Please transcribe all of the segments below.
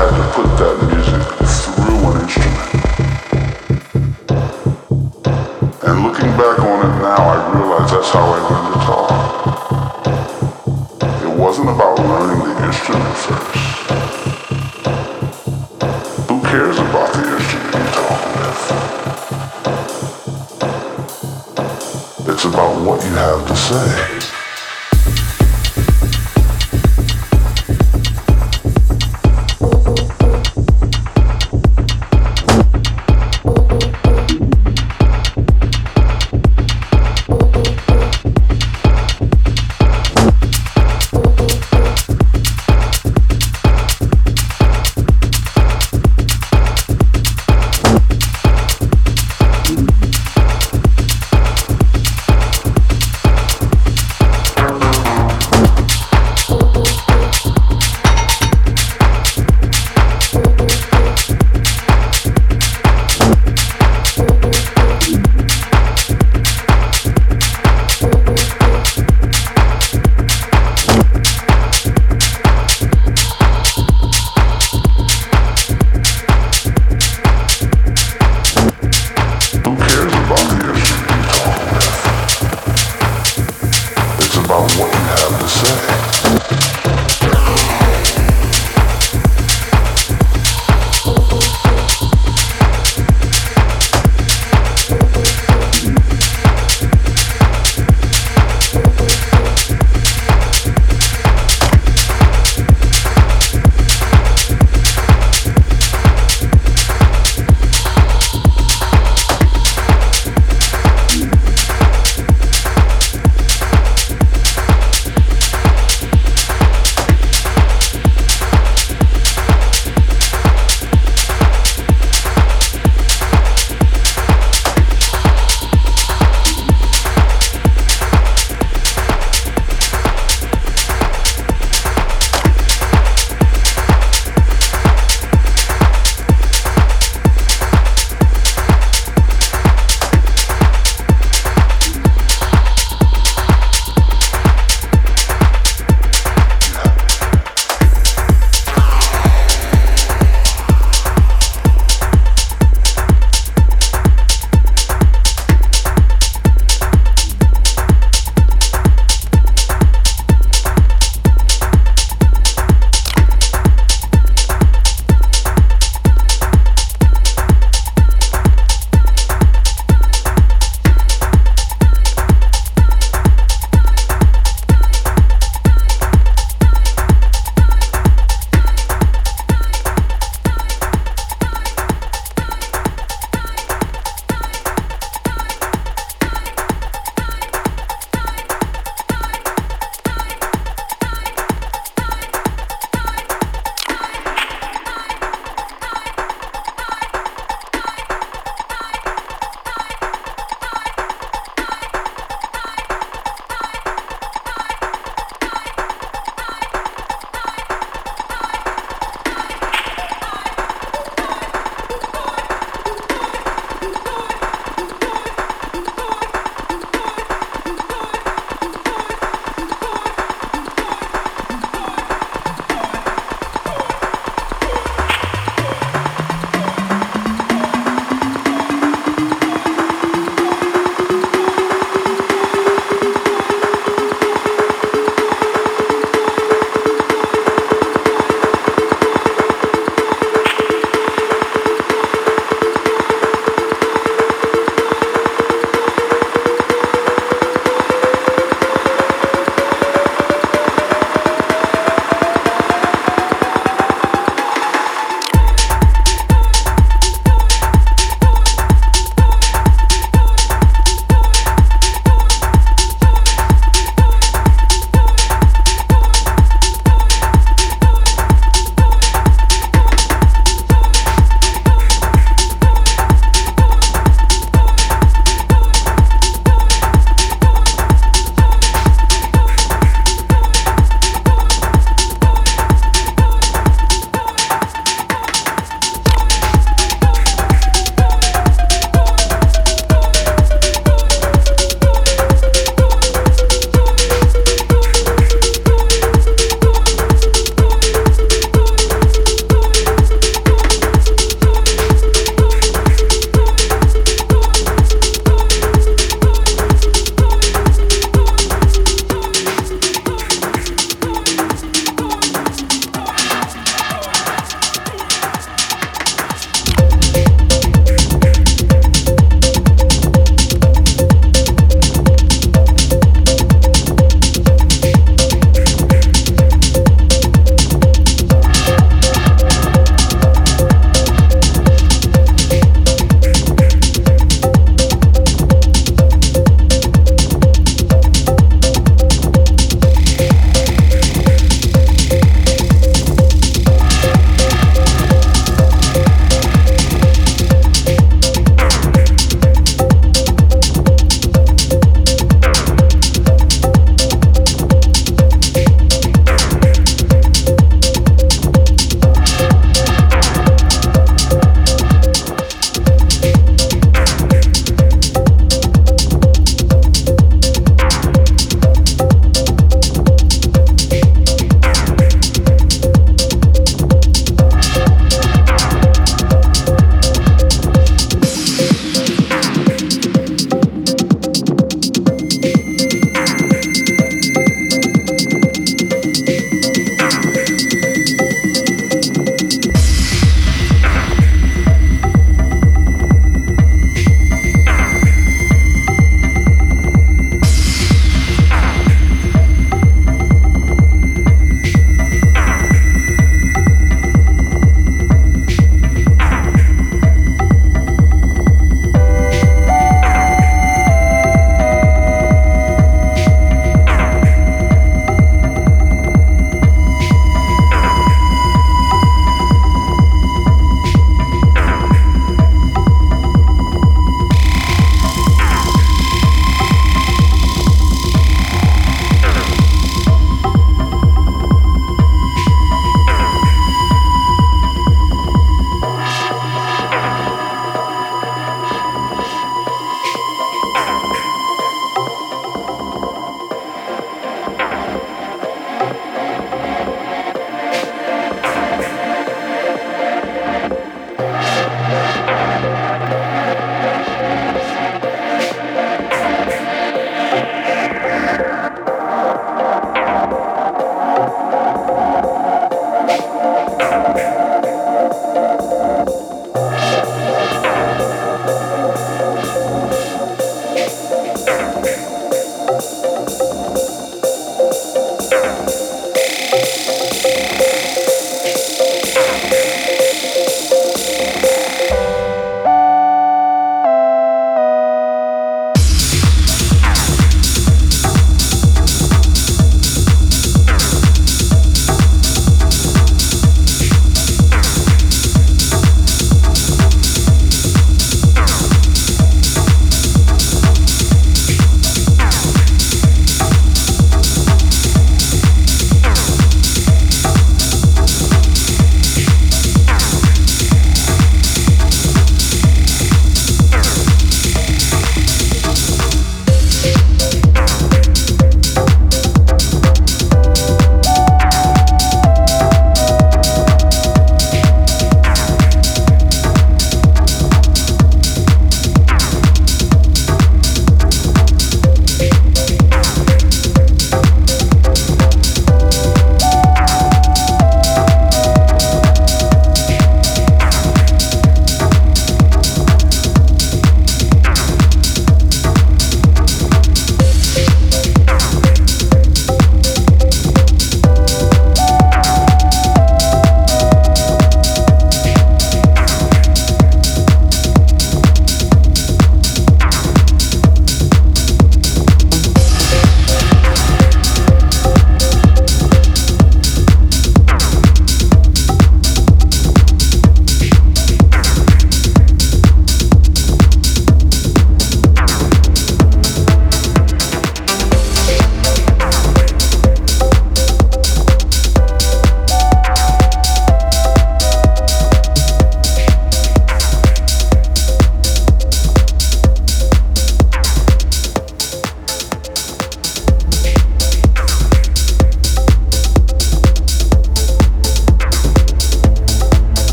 had to put that music through an instrument. And looking back on it now, I realize that's how I learned guitar. It wasn't about learning the instrument first. Who cares about the instrument you're talking with? It's about what you have to say.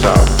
Don't stop.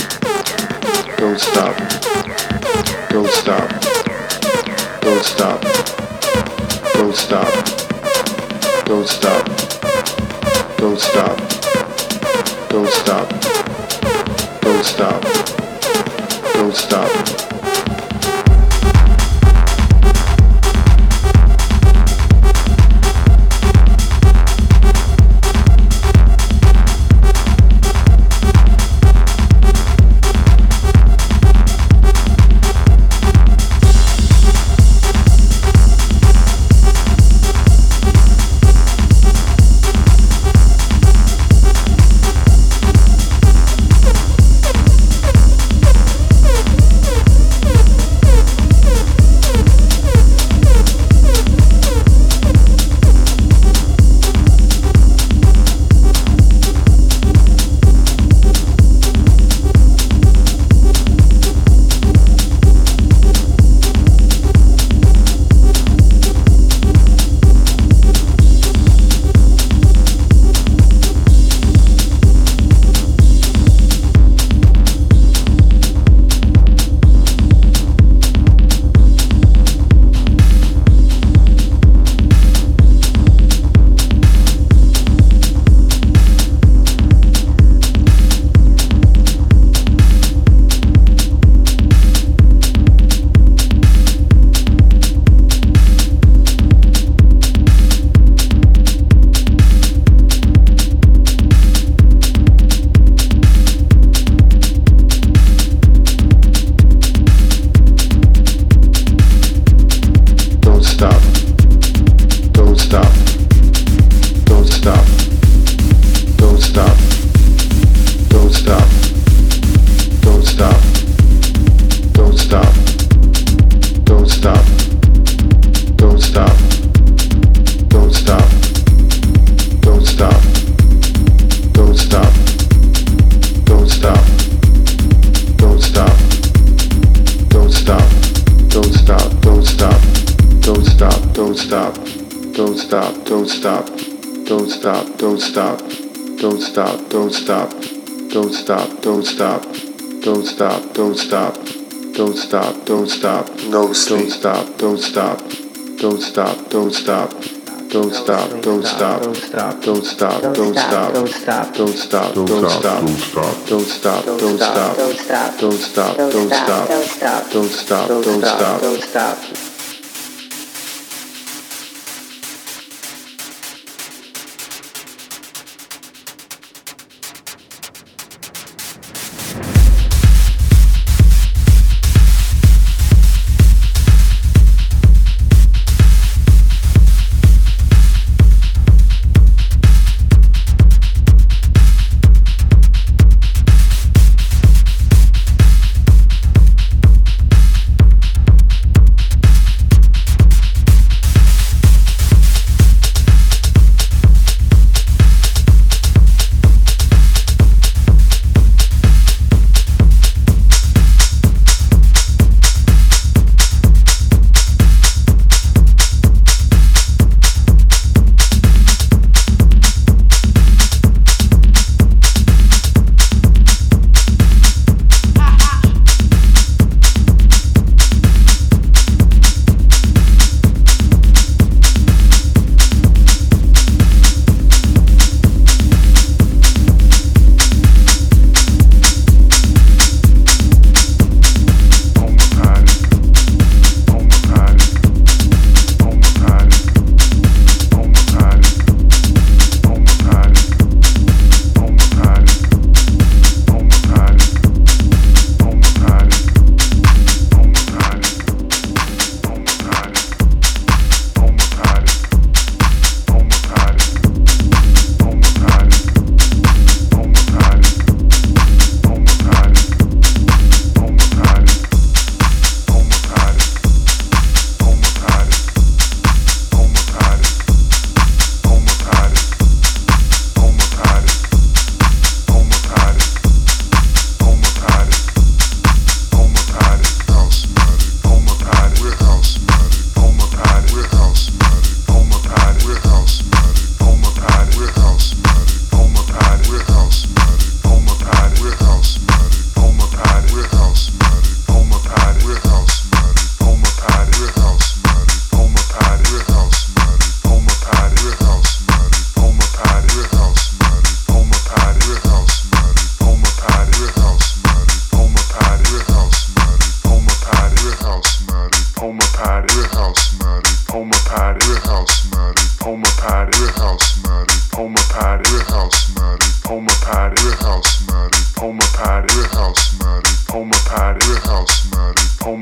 Homeopathic, we're homeopathic, homeopathic,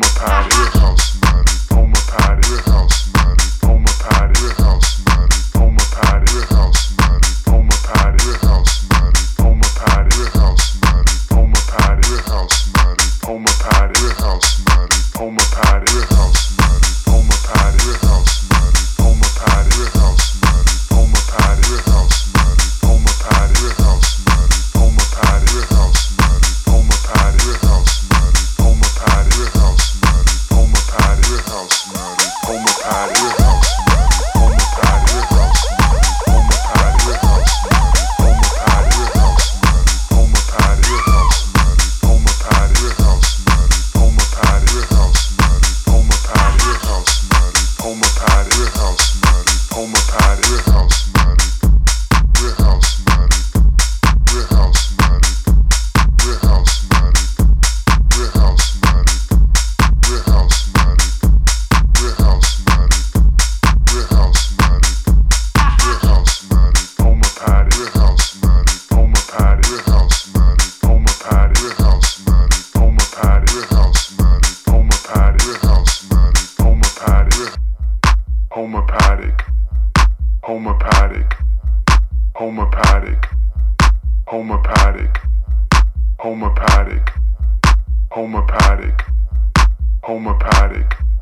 house money, homeopathic, we're house money, homeopathic, we're house money, homeopathic, we're house money. Homeopathic,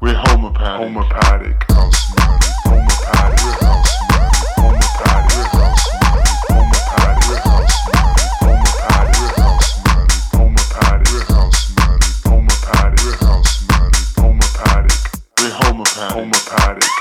we're house money, homeopathic, we're homeopathic, homeopathic.